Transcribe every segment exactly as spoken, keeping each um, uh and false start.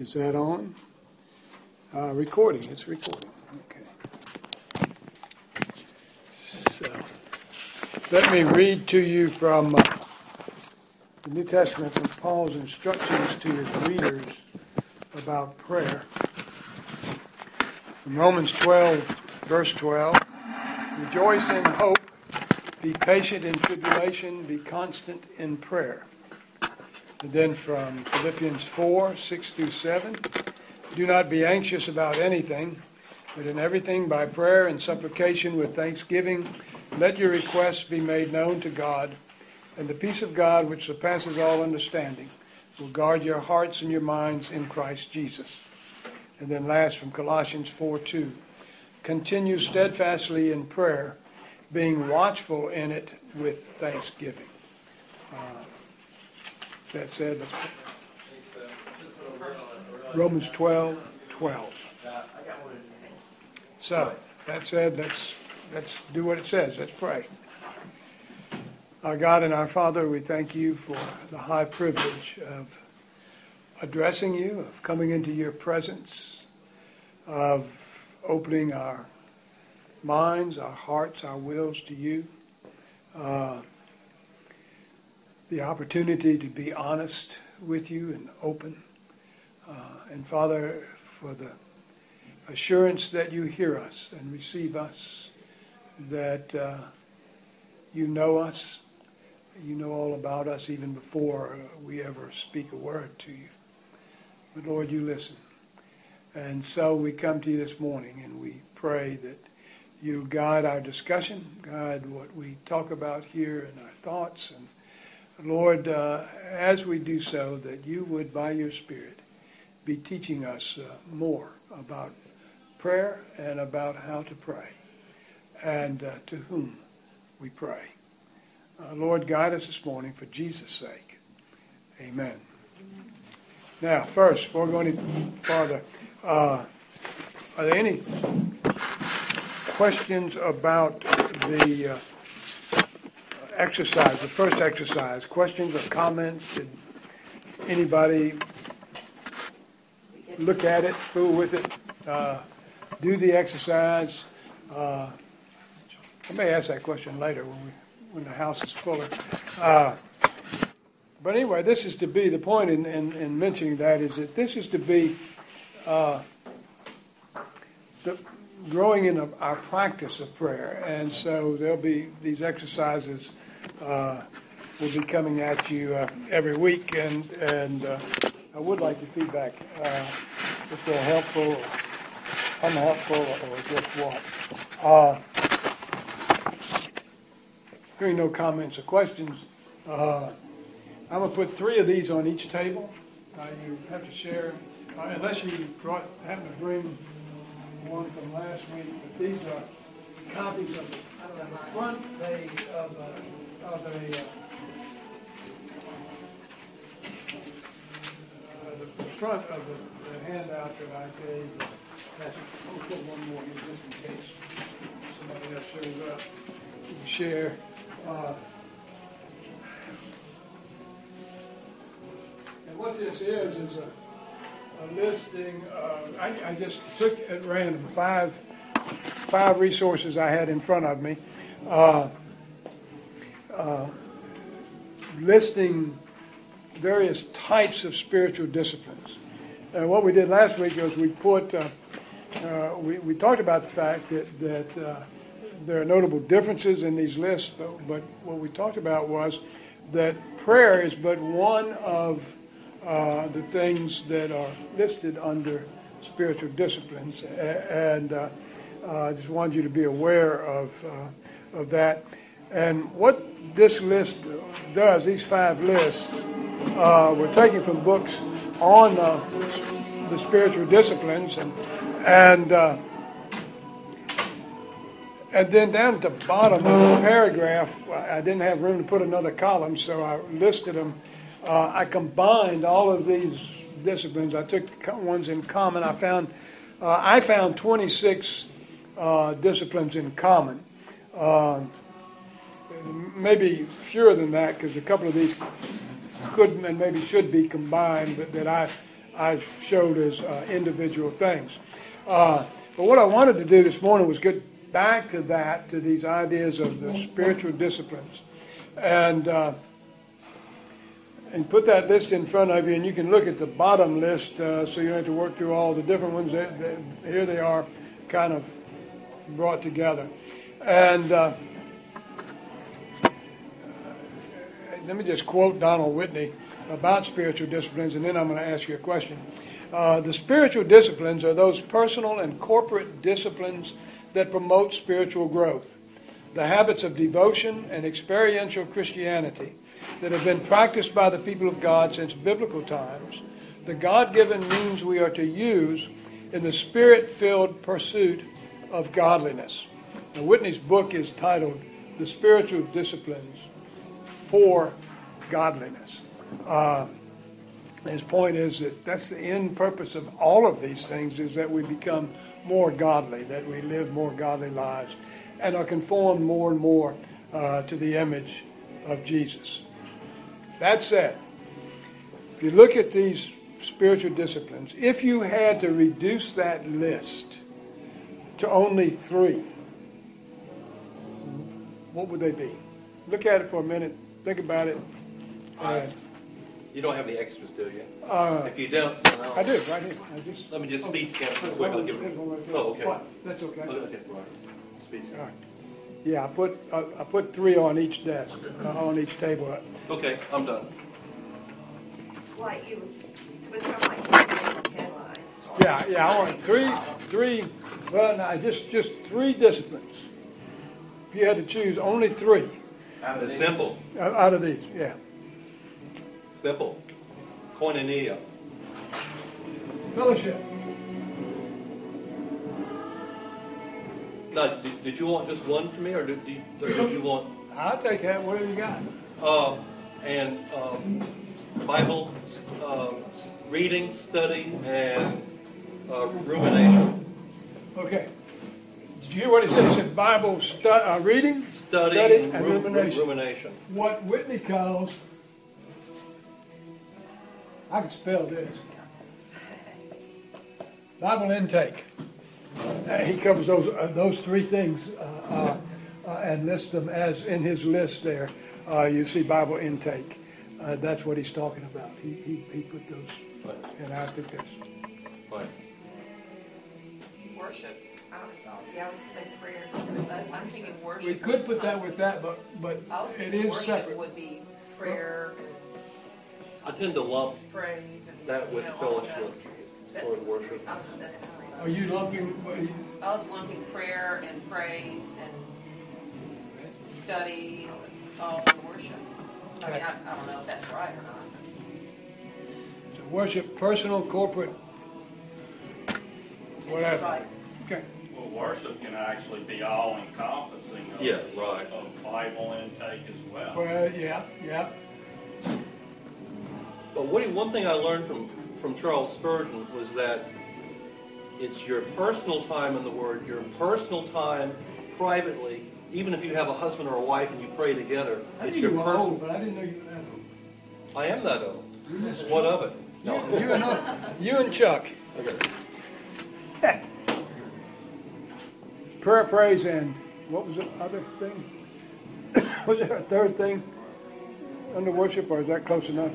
Is that on? Uh, recording. It's recording. Okay. So, let me read to you from uh, the New Testament, from Paul's instructions to his readers about prayer. From Romans twelve, verse twelve, rejoice in hope, be patient in tribulation, be constant in prayer. And then from Philippians four, six through seven, do not be anxious about anything, but in everything by prayer and supplication with thanksgiving, let your requests be made known to God, and the peace of God which surpasses all understanding will guard your hearts and your minds in Christ Jesus. And then last from Colossians four two, continue steadfastly in prayer, being watchful in it with thanksgiving. Uh, That said, Romans twelve, twelve. So, that said, let's, let's do what it says. Let's pray. Our God and our Father, we thank you for the high privilege of addressing you, of coming into your presence, of opening our minds, our hearts, our wills to you. Uh, the opportunity to be honest with you and open. Uh, and Father, for the assurance that you hear us and receive us, that uh, you know us, you know all about us even before we ever speak a word to you. But Lord, you listen. And so we come to you this morning and we pray that you guide our discussion, guide what we talk about here and our thoughts, and Lord, uh, as we do so, that you would, by your Spirit, be teaching us uh, more about prayer and about how to pray and uh, to whom we pray. Uh, Lord, guide us this morning for Jesus' sake. Amen. Amen. Now, first, before we go any farther, uh, are there any questions about the... Uh, Exercise, the first exercise, questions or comments? Did anybody look at it, fool with it, uh, do the exercise? Uh, I may ask that question later when we, when the house is fuller. Uh, but anyway, this is to be, the point in, in, in mentioning that is that this is to be uh, the growing in our practice of prayer. And so there'll be these exercises Uh, will be coming at you uh, every week, and and uh, I would like your feedback uh, if they're helpful, or unhelpful, or just what. Uh, hearing no comments or questions, uh, I'm gonna put three of these on each table. Uh, you have to share, uh, unless you brought, happen to bring one from last week. But these are copies of the front page of. Uh, Of a, uh, uh, the front of the, the handout that I gave. Uh, that's, I'll put one more in just in case somebody else shows up. You can share. Uh, and what this is is a, a listing of, I, I just took at random five five resources I had in front of me. Uh, Uh, listing various types of spiritual disciplines. And what we did last week was we put, uh, uh, we, we talked about the fact that, that uh, there are notable differences in these lists, but, but what we talked about was that prayer is but one of uh, the things that are listed under spiritual disciplines. And I uh, uh, just wanted you to be aware of, uh, of that. And what this list does, these five lists, uh, we're taking from books on uh, the spiritual disciplines, and and, uh, and then down at the bottom of the paragraph, I didn't have room to put another column, so I listed them. Uh, I combined all of these disciplines. I took the ones in common. I found uh, I found twenty-six uh, disciplines in common. Uh, Maybe fewer than that, because a couple of these could and maybe should be combined, but that I, I've showed as uh, individual things. Uh, but what I wanted to do this morning was get back to that, to these ideas of the spiritual disciplines, and uh, and put that list in front of you, and you can look at the bottom list, uh, so you don't have to work through all the different ones. They, they, here they are, kind of brought together. And uh, let me just quote Donald Whitney about spiritual disciplines, and then I'm going to ask you a question. Uh, the spiritual disciplines are those personal and corporate disciplines that promote spiritual growth, the habits of devotion and experiential Christianity that have been practiced by the people of God since biblical times, the God-given means we are to use in the spirit-filled pursuit of godliness. Now, Whitney's book is titled The Spiritual Disciplines for Godliness. Uh, his point is that that's the end purpose of all of these things, is that we become more godly, that we live more godly lives, and are conformed more and more uh, to the image of Jesus. That said, if you look at these spiritual disciplines, if you had to reduce that list to only three, what would they be? Look at it for a minute. Think about it. Uh, you don't have any extras, do you? Uh, if you don't, then I'll... I do, right here. I just... Let me just speed scan real quick. I'll give it... Oh, okay. What? That's okay. Oh, okay. Right. Speed scan. All right. Yeah, I put uh, I put three on each desk, uh, on each table. Okay, I'm done. Like you, switch on like headlines. Yeah, yeah, I want three, three. Well, no, just just three disciplines. If you had to choose only three. Out of these. Simple. Out of these, yeah. Simple. Koinonia. Fellowship. Now, did, did you want just one for me, or did, did, or did you want... I'll take that. Whatever you got. Uh, and um, Bible uh, reading, study, and uh, rumination. Okay. Did you hear what he said? He said Bible stu- uh, reading, study, study and, and ru- rumination. rumination. What Whitney calls... I can spell this. Bible intake. Uh, he covers those uh, those three things uh, uh, uh, and lists them as in his list there. Uh, you see Bible intake. Uh, that's what he's talking about. He he, he put those right. And I put this. Right. Worship. I was saying prayers. I'm thinking worship. We could put that with that, but but I was it is worship separate. Would be prayer. I tend to lump praise and, that with you know, fellowship or worship. I don't know, that's Are you lumping? I was lumping prayer and praise and study all and worship. I mean, I, I don't know if that's right or not. To worship, personal, corporate, whatever. Right. Okay. Well, worship can actually be all-encompassing of, yeah, right. of Bible intake as well. Well, yeah, yeah. But what, one thing I learned from, from Charles Spurgeon was that it's your personal time in the Word, your personal time privately, even if you have a husband or a wife and you pray together. I it's knew your you were pers- old, but I didn't know you were that old. I am that old. What old. Of it? No. You, you, and, you and Chuck. Okay. Prayer, praise, and what was the other thing? Was there a third thing under worship, or is that close enough?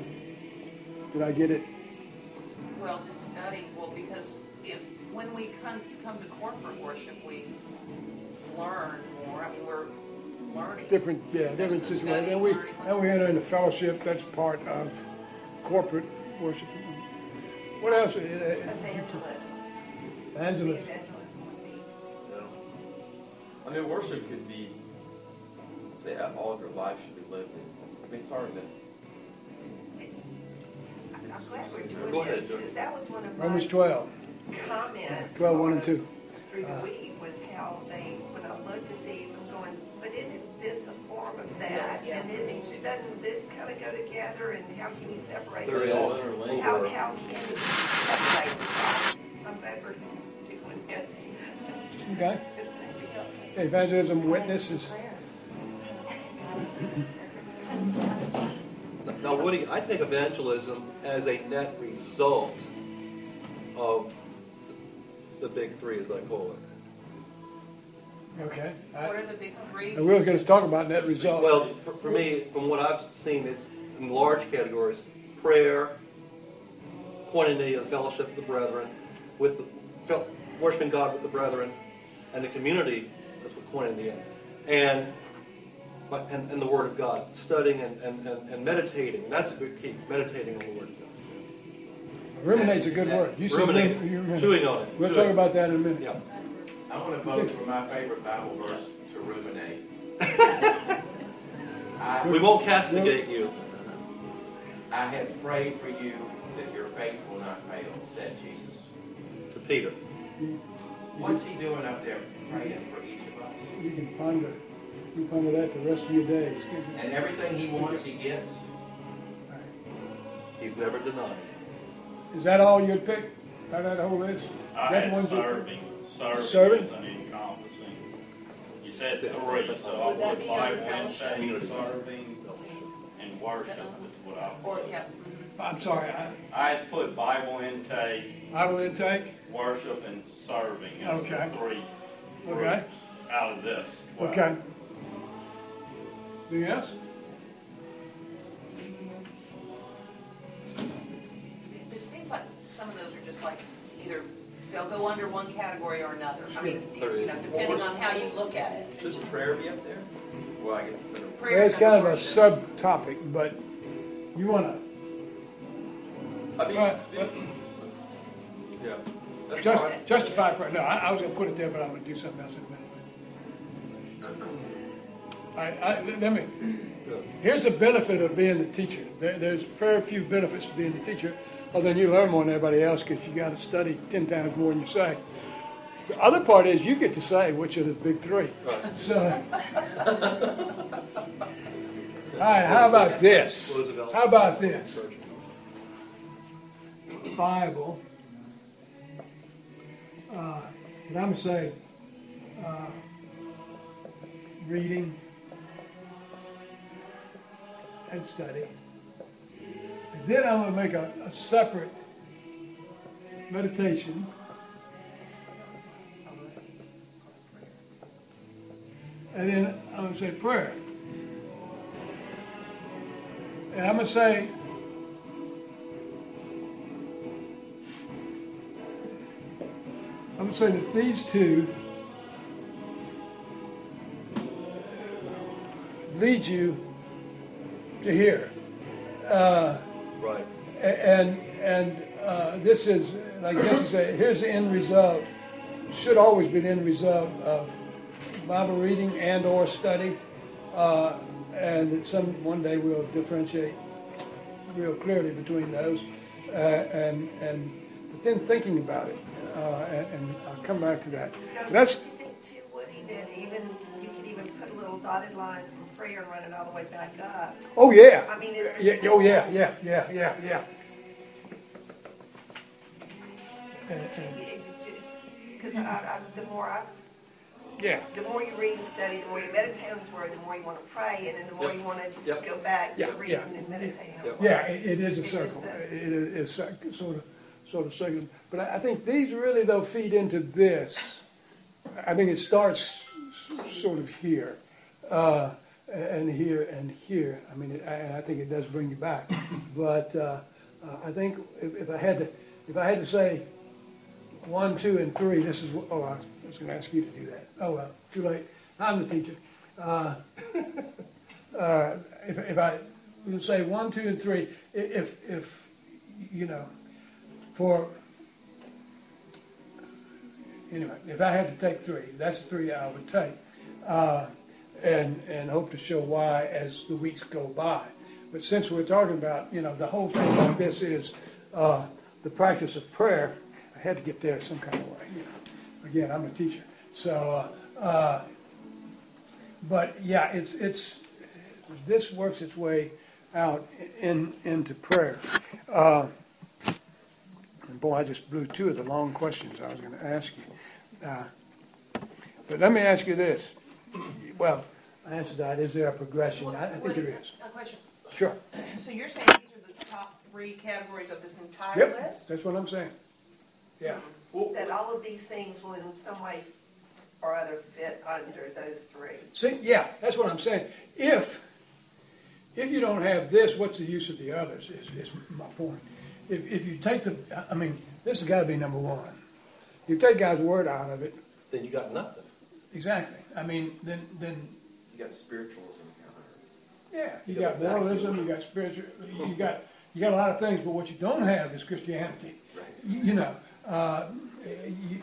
Did I get it? Well, to study, well, because... When we come, come to corporate worship, we learn more. I mean, we're learning. Different, yeah, different situations. And we, and we enter into fellowship. That's part of corporate worship. What else? Evangelism. Evangelism. Evangelism would be. No. I mean, worship could be, say, all of your life should be lived in. I mean, it's hard to... I'm glad we're doing Go this, because that was one of my... Romans twelve. Comments twelve, one and two. Through the uh, week was how they, when I looked at these, I'm going, but isn't this a form of that? Yes, yeah. And then doesn't this kind of go together? And how can you separate those? How, how can you separate that? I'm glad we're doing this. Okay. Evangelism, witnesses. Now, Woody, I take evangelism as a net result of the big three, as I call it. Okay. I, what are the big three? And we're going to talk about net result. Well, for, for me, from what I've seen, it's in large categories: prayer, koinonia, the fellowship of the brethren, with the, worshiping God with the brethren, and the community. That's what koinonia, and and and the Word of God, studying and and, and, and meditating. And that's a good key: meditating on the Word of God. Ruminate's a good yeah. word. You said ruminate. Chewing on it. We'll chewing. talk about that in a minute. Yeah. I want to vote for my favorite Bible verse to ruminate. I, we won't castigate you. I have prayed for you that your faith will not fail, said Jesus to Peter. What's he doing up there praying for each of us? You can ponder. You ponder that the rest of your days. And everything he wants, he gives. Right. He's never denied. Is that all you'd pick out of that whole list? I that had serving. Serving. Serving is an encompassing. You said three, so I would like one thing, serving and worship is what I put. I'm sorry. I, I had put Bible intake. Bible intake? Worship and serving as okay. the three groups okay. out of this. twelve. Okay. Anything else? Some of those are just like either they'll go under one category or another. I mean, you know, depending on how you look at it. Should prayer be up there? Well, I guess it's under prayer. It's kind of a subtopic, but you want to. I mean, right. it's, it's, yeah. That's just, right. Justify prayer. No, I, I was going to put it there, but I'm going to do something else in a minute. All right, I, let me. Here's the benefit of being the teacher. There, there's very few benefits to being the teacher. Well, then you learn more than everybody else because you got to study ten times more than you say. The other part is you get to say which are the big three. Right. So, all right, how about this? How about this? Bible. Uh, and I'm saying uh, reading and study. Then I'm going to make a, a separate meditation and then I'm going to say prayer. And I'm going to say I'm going to say that these two lead you to here. Uh, Right. And and uh, this is, like Jesse said, here's the end result. Should always be the end result of Bible reading and or study. Uh, and that some one day we'll differentiate real clearly between those. Uh, and and but then thinking about it, uh, and, and I'll come back to that. Now, that's. Do you think too, Woody, that even you could even put a little dotted line from prayer and run it all the way back up? Oh yeah. I mean, it's yeah, yeah, oh yeah, yeah, yeah, yeah, yeah. Because I, I, the more I, yeah, the more you read and study, the more you meditate on His Word, the more you want to pray, and then the more yep. you want to yep. go back yep. to reading yep. and meditating. Yep. Yeah, it, it is a it circle. Is a, it is a, sort of, sort of circle. But I, I think these really though feed into this. I think it starts sort of here. Uh, and here and here. I mean, it, I, I think it does bring you back. But uh, uh, I think if, if I had to, if I had to say one, two, and three, this is. Oh, I was going to ask you to do that. Oh well, too late. I'm the teacher. Uh, uh, if if I would say one, two, and three, if if you know, for anyway, if I had to take three, that's the three I would take. Uh, And, and hope to show why as the weeks go by. But since we're talking about, you know, the whole thing like this is uh, the practice of prayer, I had to get there some kind of way. You know. Again, I'm a teacher. So, uh, uh, but yeah, it's it's this works its way out in into prayer. Uh, and boy, I just blew two of the long questions I was going to ask you. Uh, but let me ask you this. Well, I answered that. Is there a progression? So what, I, I think what, there is. A question. Sure. So you're saying these are the top three categories of this entire yep, list? That's what I'm saying. Yeah. That all of these things will in some way or other fit under those three. See, yeah, that's what I'm saying. If if you don't have this, what's the use of the others is, is my point. If, if you take the, I mean, this has got to be number one. You take God's word out of it. Then you got nothing. Exactly. I mean, then... then you got spiritualism. Yeah, you, you got moralism, you got spiritual, you got you got a lot of things, but what you don't have is Christianity. Right. You, you know, uh,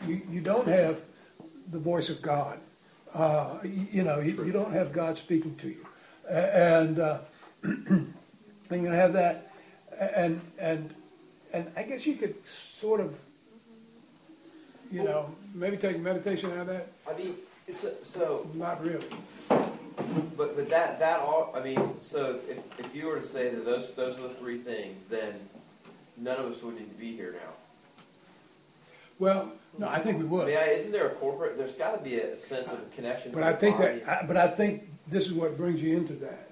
you, you don't have the voice of God. Uh, you, you know, you, you don't have God speaking to you, and uh, and you're gonna have that, and and and I guess you could sort of, you know, maybe take meditation out of that. I mean, so, so not really. But but that that all I mean so if if you were to say that those those are the three things, then none of us would need to be here now. Well, no, I think we would. Yeah, I mean, isn't there a corporate? There's got to be a sense of connection. But to I the think body. that. I, but I think this is what brings you into that.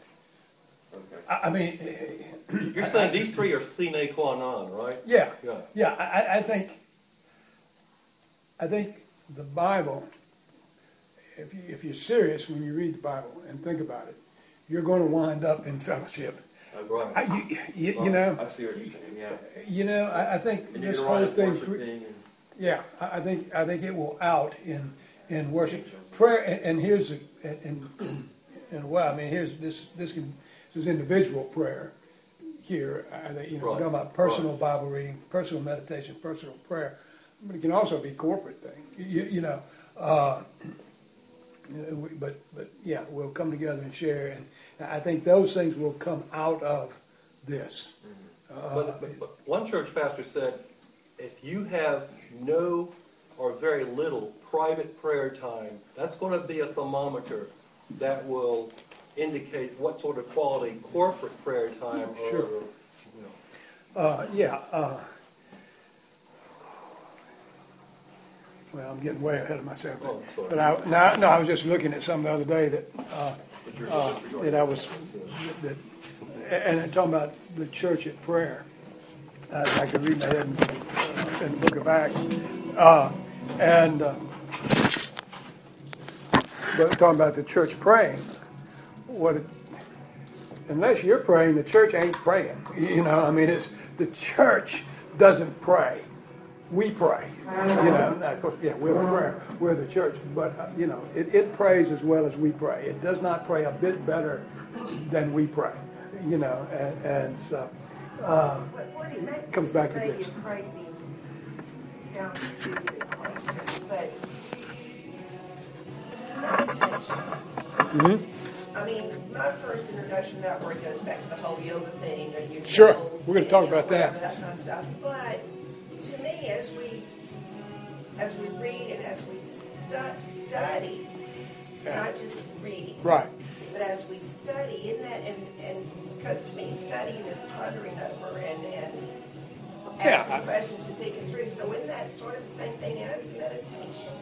Okay. I, I mean, you're saying I, these three are sine qua non, right? Yeah. Yeah. Yeah. I, I think. I think the Bible. If, you, if you're serious when you read the Bible and think about it, you're going to wind up in fellowship. Oh, right. I, you, you, well, you know, I see what you're saying. Yeah. You know, I, I think and this whole thing. Re- and... Yeah, I, I think I think it will out in in worship, prayer, and, and here's a and, and, and well, I mean, here's this this can this is individual prayer here. I think, you know, right. We're talking about personal right. Bible reading, personal meditation, personal prayer, but it can also be corporate thing. You, you know. Uh, But but yeah, we'll come together and share, and I think those things will come out of this. Mm-hmm. Uh, but, but, but one church pastor said, if you have no or very little private prayer time, that's going to be a thermometer that will indicate what sort of quality corporate prayer time. Sure. Or, you know. Uh, yeah. Uh, Well, I'm getting way ahead of myself. Oh, sorry. But I, no, no, I was just looking at something the other day that uh, uh, that I was, that, and I'm talking about the church at prayer. Uh, I could read my head in, uh, in the book of Acts. Uh, and uh, but talking about the church praying. What, it, unless you're praying, the church ain't praying. You know, I mean, it's the church doesn't pray. We pray, you know, of course, yeah, we're the prayer, we're the church, but, uh, you know, it, it prays as well as we pray. It does not pray a bit better than we pray, you know, and, and so, uh, it comes back to this. Crazy sounds stupid, but meditation. Mm-hmm. I mean, my first introduction to that word goes back to the whole yoga thing. And your sure, we're going to talk about that. That kind of stuff, but... To me, as we as we read and as we stu- study, yeah. Not just reading, right? But as we study in that, and, and because to me, studying is pondering over and, and yeah, asking I, questions and thinking through. So in that sort of the same thing as meditation.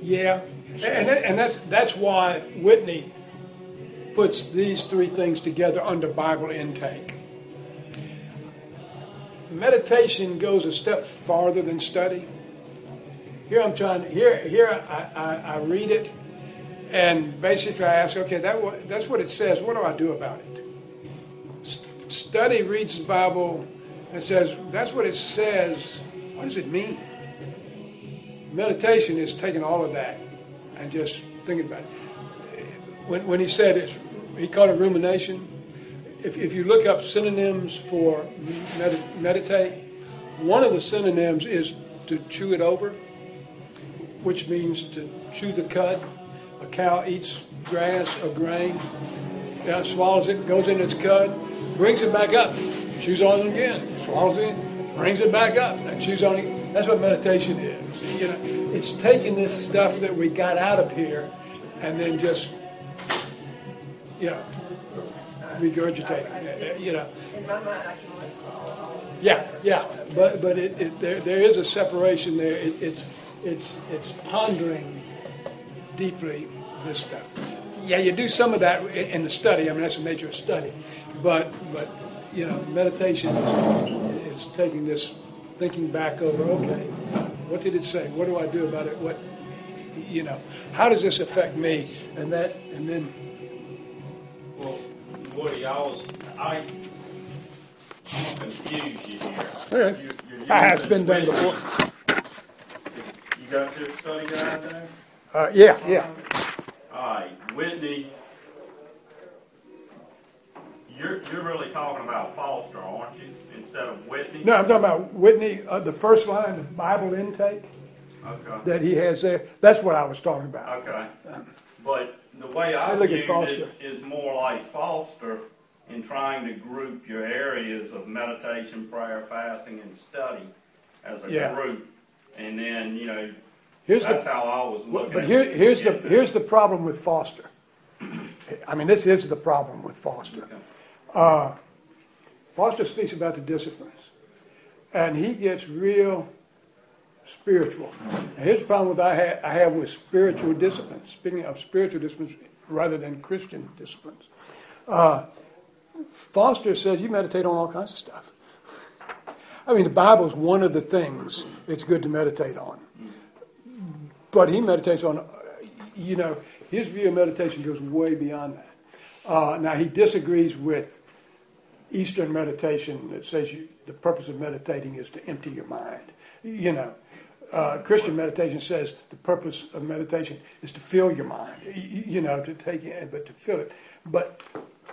Yeah, and and that's that's why Whitney puts these three things together under Bible intake. Meditation goes a step farther than study. Here I'm trying. Here, here I, I, I read it, and basically I ask, okay, that that's what it says. What do I do about it? S- study reads the Bible and says that's what it says. What does it mean? Meditation is taking all of that and just thinking about it. When when he said it, he called it rumination. If, if you look up synonyms for med- meditate, one of the synonyms is to chew it over, which means to chew the cud. A cow eats grass or grain, uh, swallows it, goes in its cud, brings it back up, chews on it again, swallows it, brings it back up, and chews on it. That's what meditation is. You know, it's taking this stuff that we got out of here and then just, you know, regurgitating, you know. In my mind, I can look for all. Yeah, yeah, but but it, it there there is a separation there. It, it's it's it's pondering deeply this stuff. Yeah, you do some of that in the study. I mean, that's the nature of study, but but you know, meditation is, is taking this, thinking back over, okay, what did it say? What do I do about it? What, you know, how does this affect me? And that, and then. Well, Woody, I was, I, I'm going to confuse you here. Right. You're, you're I have been done before. You got your study guide there? Uh, yeah, yeah. All right, Whitney, you're you're really talking about Foster, aren't you, instead of Whitney? No, I'm talking about Whitney, uh, the first line of Bible intake okay. that he has there. That's what I was talking about. Okay. But the way I, I look at Foster it is more like Foster in trying to group your areas of meditation, prayer, fasting, and study as a yeah. group. And then, you know, here's that's the, how I was looking but at here, it. But here's the, here's the problem with Foster. I mean, this is the problem with Foster. Okay. Uh, Foster speaks about the disciplines, and he gets real spiritual. And here's the problem that I have, I have with spiritual disciplines, speaking of spiritual disciplines rather than Christian disciplines. Uh, Foster says you meditate on all kinds of stuff. I mean, the Bible is one of the things it's good to meditate on. But he meditates on, you know, his view of meditation goes way beyond that. Uh, now, he disagrees with Eastern meditation that says you, the purpose of meditating is to empty your mind. You know, uh, Christian meditation says the purpose of meditation is to fill your mind, you, you know, to take it in, but to fill it. But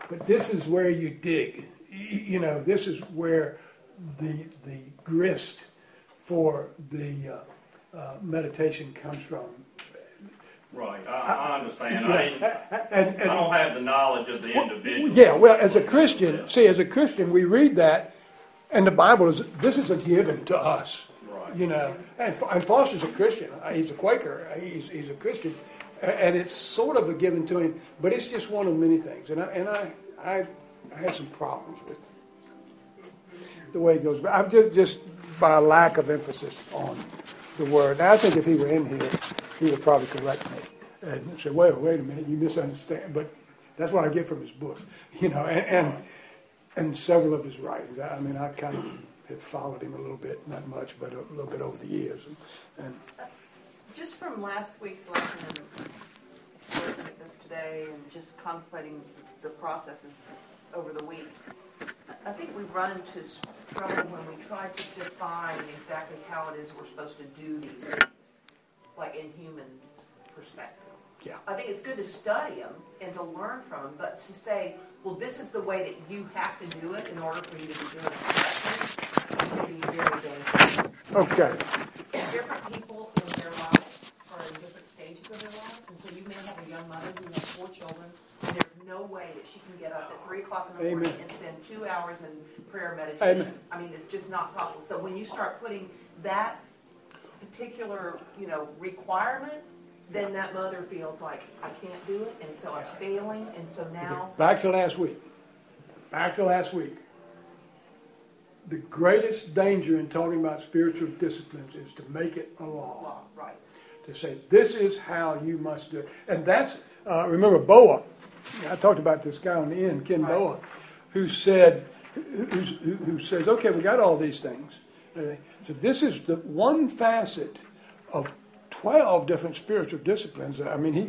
but this is where you dig. You know, this is where the the grist for the uh, uh, meditation comes from. Right, I, I understand. Yeah. I, and, and, I don't have the knowledge of the well, individual. Yeah, well, as a Christian, see, as a Christian, we read that, and the Bible is, this is a given to us. Right. You know, and, and Foster's a Christian. He's a Quaker. He's he's a Christian. And it's sort of a given to him, but it's just one of many things. And I, and I, I, I had some problems with the way it goes. But I'm just, just by lack of emphasis on the word. Now, I think if he were in here, he would probably correct me and say, "Wait, wait a minute, you misunderstand." But that's what I get from his book, you know, and and, and several of his writings. I mean, I kind of have followed him a little bit, not much, but a little bit over the years. And, and uh, just from last week's lesson and working at this today, and just contemplating the processes over the week, I think we run into trouble when we try to define exactly how it is we're supposed to do these things, like in human perspective. Yeah. I think it's good to study them and to learn from them, but to say, well, this is the way that you have to do it in order for you to be doing it correctly, would be very dangerous. Okay. Different people in their lives are in different stages of their lives, and so you may have a young mother who has four children, and there's no way that she can get up at three o'clock in the morning Amen. And spend two hours in prayer meditation. Amen. I mean, it's just not possible. So when you start putting that particular, you know, requirement, then that mother feels like, I can't do it, and so I'm failing, and so now... Back to last week. Back to last week. The greatest danger in talking about spiritual disciplines is to make it a law. law right. To say, this is how you must do it. And that's, uh, remember Boa, I talked about this guy on the end, Ken right. Boa, who said, who, who says, okay, we got all these things. So this is the one facet of twelve different spiritual disciplines. I mean, he,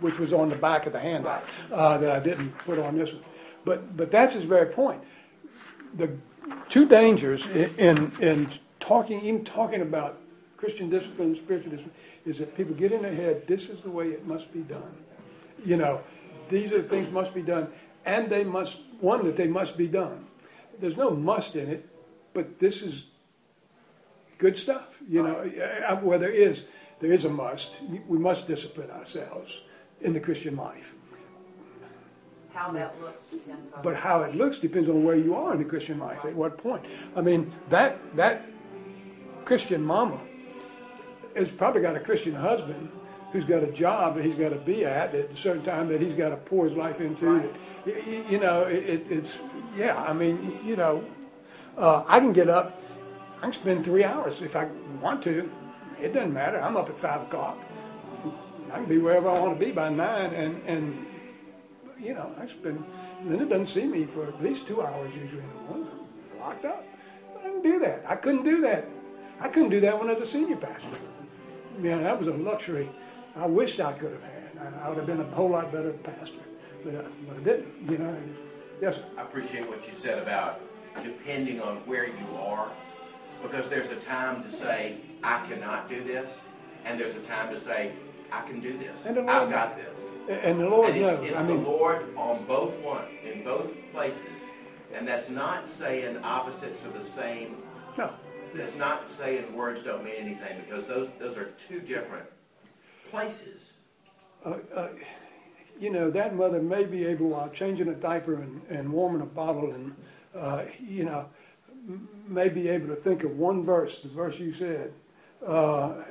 which was on the back of the handout uh, that I didn't put on this one. But but that's his very point. The two dangers in in talking, even talking about Christian discipline, spiritual discipline, is that people get in their head, this is the way it must be done. You know, these are the things must be done, and they must one that they must be done. There's no must in it, but this is good stuff, you know, where there is, there is a must. We must discipline ourselves in the Christian life. How that looks depends on... But how it looks depends on where you are in the Christian life, at what point. I mean, that that Christian mama has probably got a Christian husband who's got a job that he's got to be at at a certain time that he's got to pour his life into. Right. That, you know, it, it's, yeah, I mean, you know, uh, I can get up, I can spend three hours if I want to. It doesn't matter. I'm up at five o'clock. I can be wherever I want to be by nine, and, and you know, I can spend Then it doesn't see me for at least two hours usually. I'm locked up. I didn't do that. I couldn't do that. I couldn't do that when I was a senior pastor. Man, that was a luxury I wished I could have had. I, I would have been a whole lot better pastor, but I, but I didn't. You know. Yes, sir. I appreciate what you said about depending on where you are, because there's a time to say, I cannot do this, and there's a time to say, I can do this. I've knows. got this. And the Lord and it's, knows. It's I the mean, Lord on both one in both places, and that's not saying opposites are the same. No. That's not saying words don't mean anything, because those those are two different places. Uh, uh, you know, that mother may be able, while changing a diaper and, and warming a bottle, and uh, you know, may be able to think of one verse, the verse you said. Uh,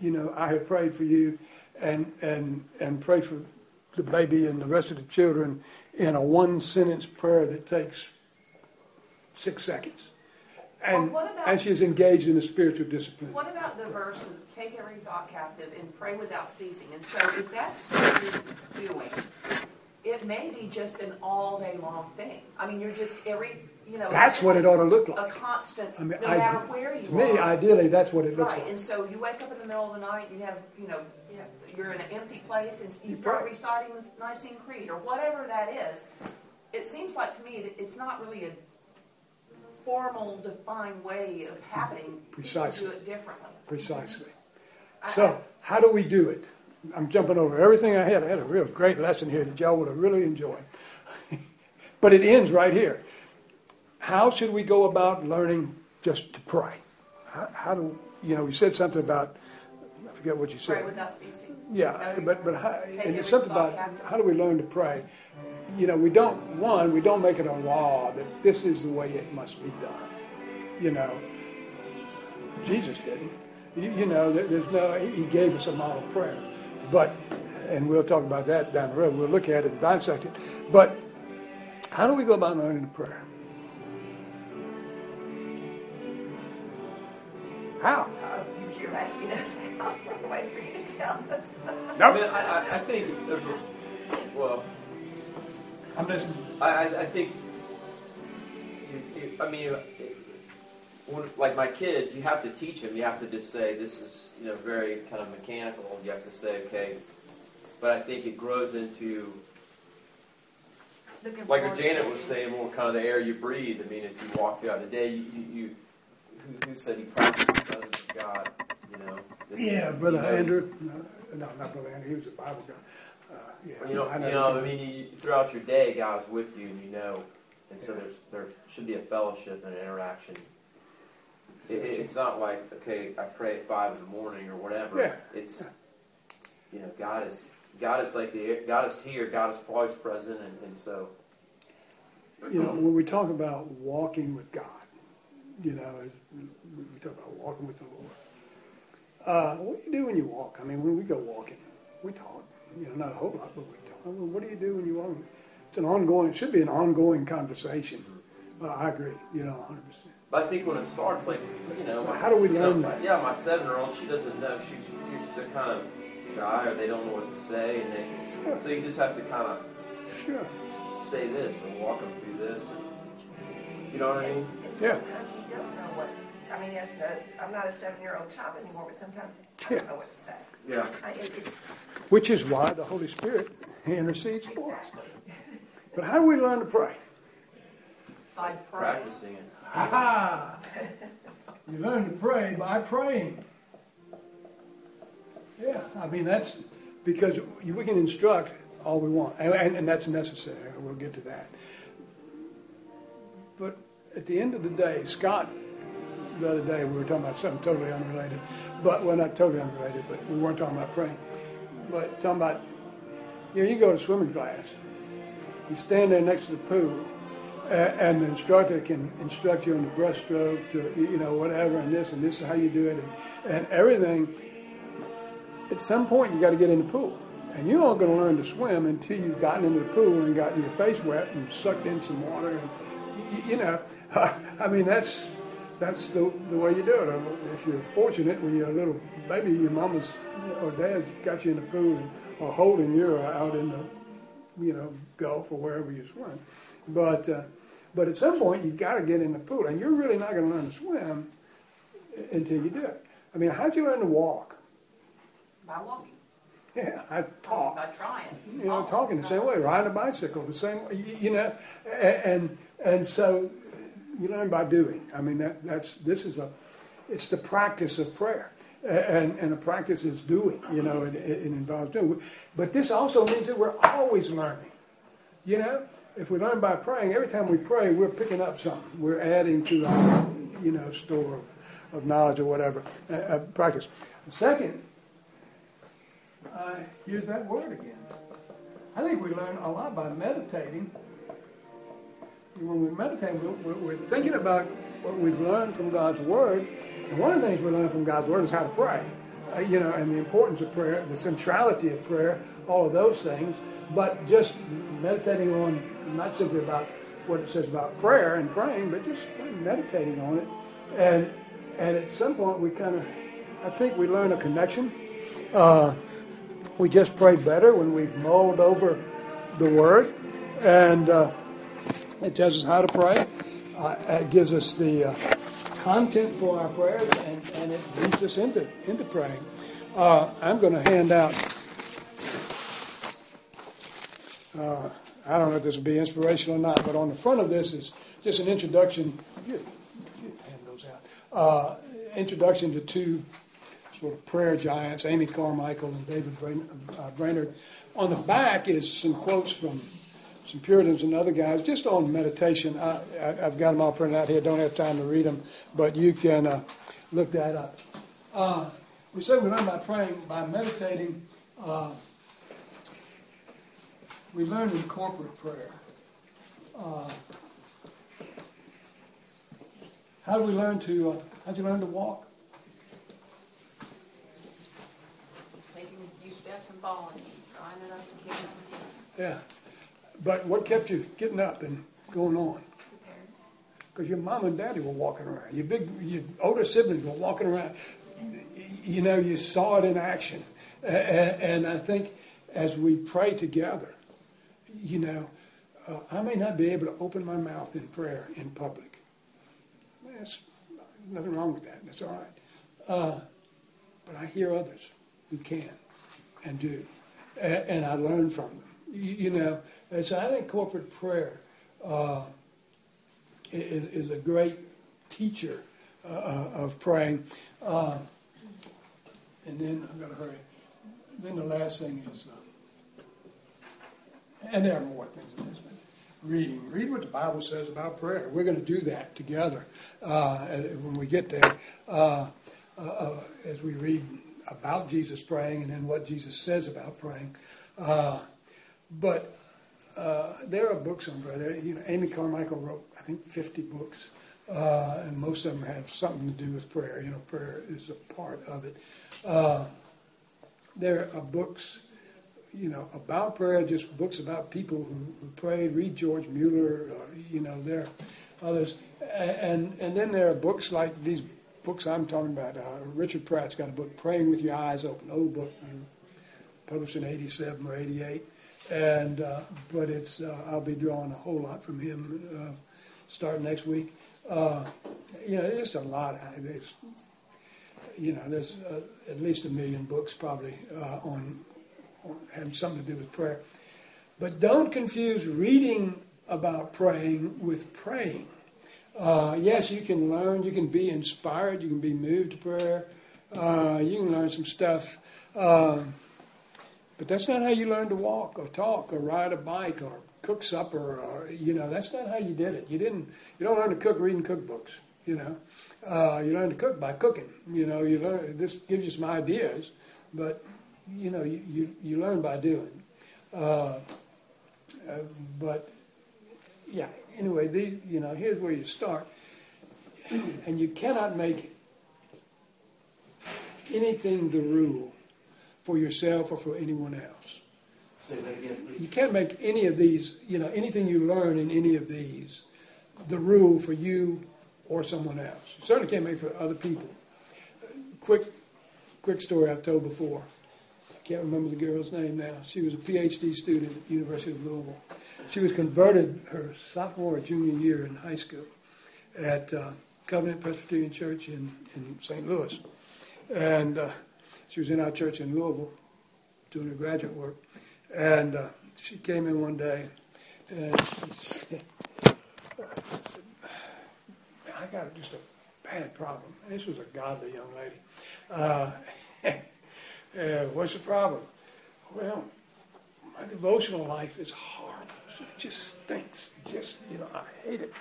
you know, I have prayed for you, and and and pray for the baby and the rest of the children in a one-sentence prayer that takes six seconds. And, well, about, and she's engaged in a spiritual discipline. What about the verse, take every thought captive and pray without ceasing? And so if that's what you're doing, it may be just an all-day long thing. I mean, you're just every, you know... That's what it ought to look like. A constant, I mean, no I, matter where you to are. To me, ideally, that's what it looks right. like. Right, and so you wake up in the middle of the night, you have, you know, you're in an empty place, and you start right. reciting the Nicene Creed, or whatever that is. It seems like to me that it's not really a... formal, defined way of happening. Precisely. Do it differently. Precisely. So, how do we do it? I'm jumping over everything I had. I had a real great lesson here that y'all would have really enjoyed. But it ends right here. How should we go about learning just to pray? How, how do, you know, you said something about, I forget what you said. Pray without ceasing. Yeah, but, but how, and it's something about how do we learn to pray? You know, we don't, one, we don't make it a law that this is the way it must be done. You know, Jesus didn't. You, you know, there, there's no, he gave us a model prayer. But, and we'll talk about that down the road. We'll look at it, dissect it. But how do we go about learning the prayer? How? Uh, you're asking us how. I'm waiting for you to tell us. No, nope. I, I, I think there's a, well... I'm listening. I, I think, you, you, I mean, like my kids, you have to teach them. You have to just say, this is, you know, very kind of mechanical. You have to say, okay, but I think it grows into, like what Janet was saying, well, kind of the air you breathe. I mean, as you walk throughout the day, you, you, you who, who said he practiced the presence of God, you know? Yeah, Brother Andrew. No, not Brother Andrew. He was a Bible guy. Uh, yeah, you know, I know, you know, I mean, you, throughout your day, God's with you, and you know, and so yeah. there's there should be a fellowship and an interaction. It, it, it's not like, okay, I pray at five in the morning or whatever. Yeah. It's, you know, God is God is like the God is here, God is always present, and, and so. You know, when we talk about walking with God, you know, we talk about walking with the Lord. Uh, what do you do when you walk? I mean, when we go walking, we talk. You know, not a whole lot, but we talk. Well, what do you do when you own? It's an ongoing. It should be an ongoing conversation. Uh, I agree. You know, one hundred percent. But I think when it starts, like you know, well, my, how do we learn you know, that? Yeah, my seven-year-old, she doesn't know. She's they're kind of shy, or they don't know what to say, and they sure. so you just have to kind of sure say this or walk them through this. And, you know what I mean? And, and sometimes yeah. you don't know what. I mean, as the, I'm not a seven-year-old child anymore, but sometimes I don't know what to say. Yeah. I, it, Which is why the Holy Spirit intercedes exactly. for us. But how do we learn to pray? By practicing it. Aha! You learn to pray by praying. Yeah, I mean, that's because we can instruct all we want, and, and, and that's necessary. We'll get to that. But at the end of the day, Scott... The other day we were talking about something totally unrelated, but well, not totally unrelated, but we weren't talking about praying, but talking about, you know, you go to swimming class, you stand there next to the pool, and, and the instructor can instruct you on the breaststroke, to, you know, whatever, and this, and this is how you do it, and, and everything. At some point, you got to get in the pool, and you aren't going to learn to swim until you've gotten into the pool and gotten your face wet and sucked in some water, and you, you know, I mean, that's. That's the, the way you do it. If you're fortunate, when you're a little baby, your mama's or dad's got you in the pool and, or holding you or out in the you know, golf or wherever you swim. But uh, but at some point, you've got to get in the pool. And you're really not going to learn to swim until you do it. I mean, how'd you learn to walk? By walking. Yeah, I talk. By trying. You know, talking the same way, riding a bicycle the same way, you, you know. And, and so you learn by doing. I mean, that that's this is a, it's the practice of prayer. And and a practice is doing, you know, it, it involves doing. But this also means that we're always learning. You know, if we learn by praying, every time we pray, we're picking up something. We're adding to our, you know, store of, of knowledge or whatever, uh, uh, practice. Second, I use that word again. I think we learn a lot by meditating. When we meditate, we're, we're thinking about what we've learned from God's Word. And one of the things we learn from God's Word is how to pray, uh, you know, and the importance of prayer, the centrality of prayer, all of those things. But just meditating on, not simply about what it says about prayer and praying, but just meditating on it. And and at some point we kind of, I think we learn a connection. Uh, we just pray better when we've mulled over the Word. And uh, it tells us how to pray. Uh, it gives us the uh, content for our prayers, and, and it leads us into, into praying. Uh, I'm going to hand out, uh, I don't know if this will be inspirational or not, but on the front of this is just an introduction, hand those out, uh, introduction to two sort of prayer giants, Amy Carmichael and David Brain, uh, Brainerd. On the back is some quotes from some Puritans and other guys, just on meditation. I, I, I've got them all printed out here. Don't have time to read them, but you can uh, look that up. Uh, we say we learn by praying, by meditating. Uh, we learn in corporate prayer. Uh, how do we learn to? Uh, how do you learn to walk? Taking a few steps and falling, trying it up and getting up again. Yeah. But what kept you getting up and going on? Because your mom and daddy were walking around. Your big, your older siblings were walking around. You know, you saw it in action. And I think as we pray together, you know, uh, I may not be able to open my mouth in prayer in public. There's nothing wrong with that. That's all right. Uh, but I hear others who can and do. And I learn from them. You know, and so I think corporate prayer uh, is, is a great teacher uh, of praying. Uh, and then, I've got to hurry. Then the last thing is, uh, and there are more things in this, but reading. Read what the Bible says about prayer. We're going to do that together uh, when we get there, uh, uh, as we read about Jesus praying and then what Jesus says about praying. Uh, But uh, there are books on prayer. You know, Amy Carmichael wrote, I think, fifty books, uh, and most of them have something to do with prayer. You know, prayer is a part of it. Uh, there are books, you know, about prayer, just books about people who, who prayed. Read George Mueller, or, you know, there are others. And, and then there are books like these books I'm talking about. Uh, Richard Pratt's got a book, Praying with Your Eyes Open, old book, published in eighty-seven or eighty-eight. And uh, but it's uh, I'll be drawing a whole lot from him uh, starting next week. Uh, you know, there's just a lot. There's, you know, there's uh, at least a million books probably uh, on, on having something to do with prayer. But don't confuse reading about praying with praying. Uh, yes, you can learn. You can be inspired. You can be moved to prayer. Uh, you can learn some stuff. Uh, But that's not how you learned to walk or talk or ride a bike or cook supper or, you know, that's not how you did it. You didn't, you don't learn to cook reading cookbooks, you know. Uh, you learn to cook by cooking, you know. You learn, this gives you some ideas, but, you know, you, you, you learn by doing. Uh, uh, but, yeah, anyway, these, you know, here's where you start. And you cannot make anything the rule for yourself or for anyone else. Say that again, please. You can't make any of these, you know, anything you learn in any of these, the rule for you or someone else. You certainly can't make it for other people. Uh, quick, quick story I've told before. can't remember the girl's name now. She was a P H D student at the University of Louisville. She was converted her sophomore or junior year in high school at uh, Covenant Presbyterian Church in, in Saint Louis. And uh, she was in our church in Louisville doing her graduate work. And uh, she came in one day and she said, I got just a bad problem. And this was a godly young lady. Uh, uh, what's the problem? Well, my devotional life is horrible. It just stinks. Just, you know, I hate it.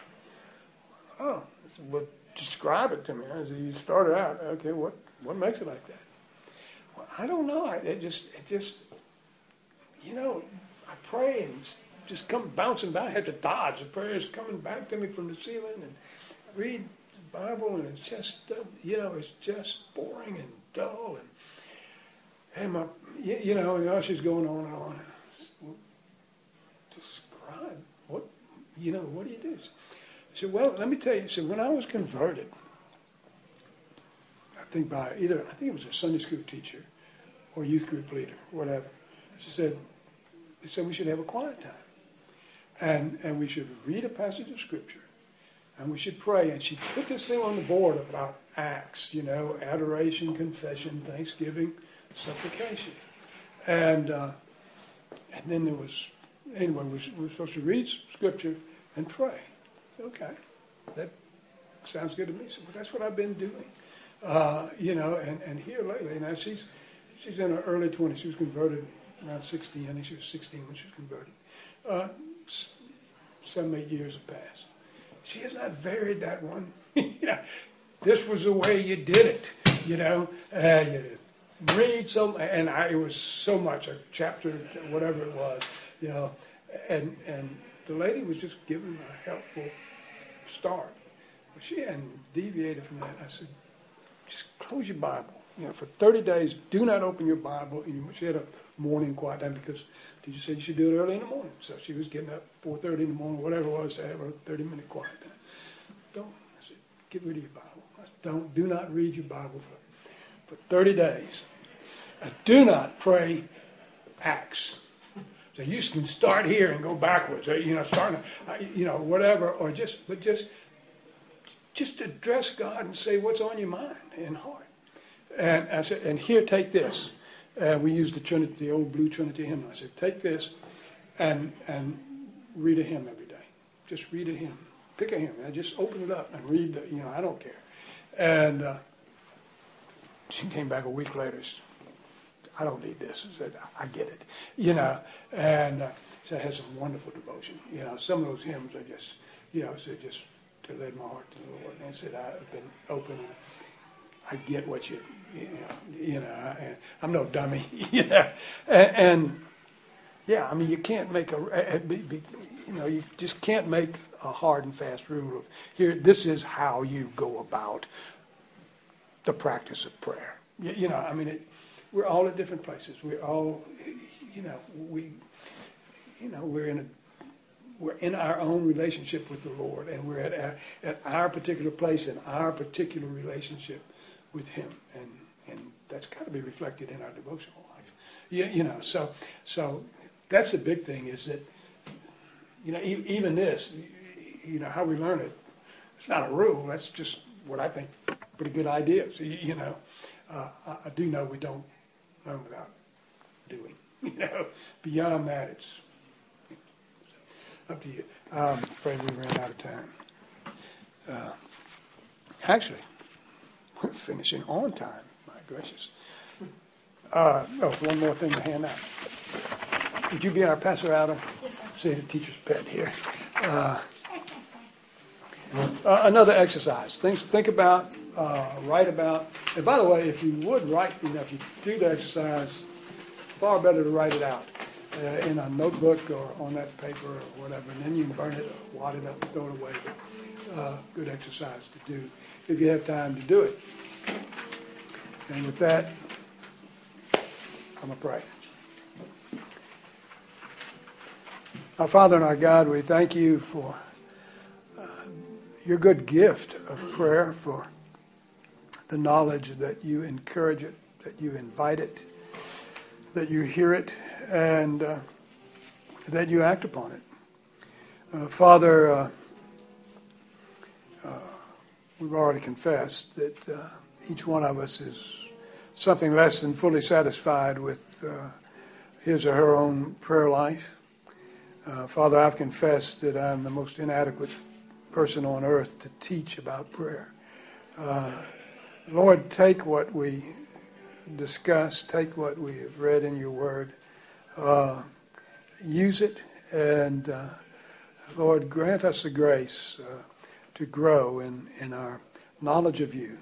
Oh, I said, well, describe it to me. I said, you started out. Okay, what, what makes it like that? Well, I don't know. I, it just, it just, you know, I pray and just come bouncing back. I have to dodge. The prayers coming back to me from the ceiling and read the Bible, and it's just, you know, it's just boring and dull. And, and my, you know, you know, she's going on and on. Describe what, you know, what do you do? She said, well, let me tell you. She said, when I was converted, I think by either, I think it was a Sunday school teacher or youth group leader, whatever. She said, they said we should have a quiet time. And, and we should read a passage of Scripture. And we should pray. And she put this thing on the board about Acts, you know, adoration, confession, thanksgiving, supplication. And uh, and then there was, anyway, we were supposed to read Scripture and pray. Okay, that sounds good to me. So, well, that's what I've been doing, uh, you know, and, and here lately. Now, she's she's in her early twenties. She was converted around sixteen. I think she was sixteen when she was converted. Uh, seven, eight years have passed. She has not varied that one. You know, this was the way you did it, you know. Uh, you read some, and I, it was so much, a chapter, whatever it was, you know. And, and the lady was just given a helpful start. Well, she hadn't deviated from that. I said, just close your Bible. You know, for thirty days, do not open your Bible. And she had a morning quiet time because the teacher said you should do it early in the morning. So she was getting up four thirty in the morning, whatever it was, to have a thirty-minute quiet time. Don't, I said, get rid of your Bible. I said, don't, do not read your Bible for, for thirty days. And do not pray Acts. So you can start here and go backwards, or, you know, start, you know, whatever, or just, but just, just address God and say what's on your mind and heart. And I said, and here, take this. Uh, we used the Trinity, the old blue Trinity hymn. I said, take this and and read a hymn every day. Just read a hymn. Pick a hymn. I just open it up and read the, you know, I don't care. And uh, she came back a week later. She said, I don't need this. I said, I get it. You know, and uh, so I had some wonderful devotion. You know, some of those hymns are just, you know, so just to led my heart to the Lord. And I said, I've been open and I get what you, you know, you know I, I'm no dummy, you know. And, and, yeah, I mean, you can't make a, you know, you just can't make a hard and fast rule of, here, this is how you go about the practice of prayer. You, you know, I mean, it, we're all at different places. We're all, you know, we, you know, we're in a, we're in our own relationship with the Lord, and we're at our, at our particular place in our particular relationship with Him, and and that's got to be reflected in our devotional life. You, you know, so so that's the big thing is that, you know, e- even this, you know, how we learn it, it's not a rule. That's just what I think pretty good ideas. You, you know, uh, I, I do know we don't learn without doing. You know, beyond that, it's up to you. I'm afraid we ran out of time. Uh, actually, we're finishing on time. My gracious. Uh, oh, one more thing to hand out. Would you be our pastor out of? Yes, sir. Say the teacher's pet here. Uh, uh, another exercise. Things to think about, uh, write about. And by the way, if you would write, you know, if you do the exercise, far better to write it out uh, in a notebook or on that paper or whatever. And then you can burn it, or wad it up, throw it away. But, uh, good exercise to do if you have time to do it. And with that, I'm going to pray. Our Father and our God, we thank you for uh, your good gift of prayer, for the knowledge that you encourage it, that you invite it, that you hear it and uh, that you act upon it. Uh, Father, uh, uh, we've already confessed that uh, each one of us is something less than fully satisfied with uh, his or her own prayer life. Uh, Father, I've confessed that I'm the most inadequate person on earth to teach about prayer. Uh, Lord, take what we discuss, take what we have read in your word, uh, use it, and uh, Lord, grant us the grace uh, to grow in, in our knowledge of you,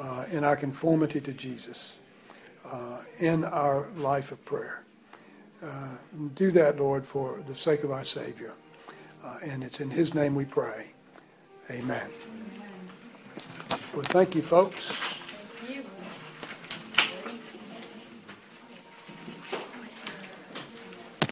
uh, in our conformity to Jesus, uh, in our life of prayer. Uh, do that, Lord, for the sake of our Savior. Uh, and it's in his name we pray. Amen. Well, thank you, folks.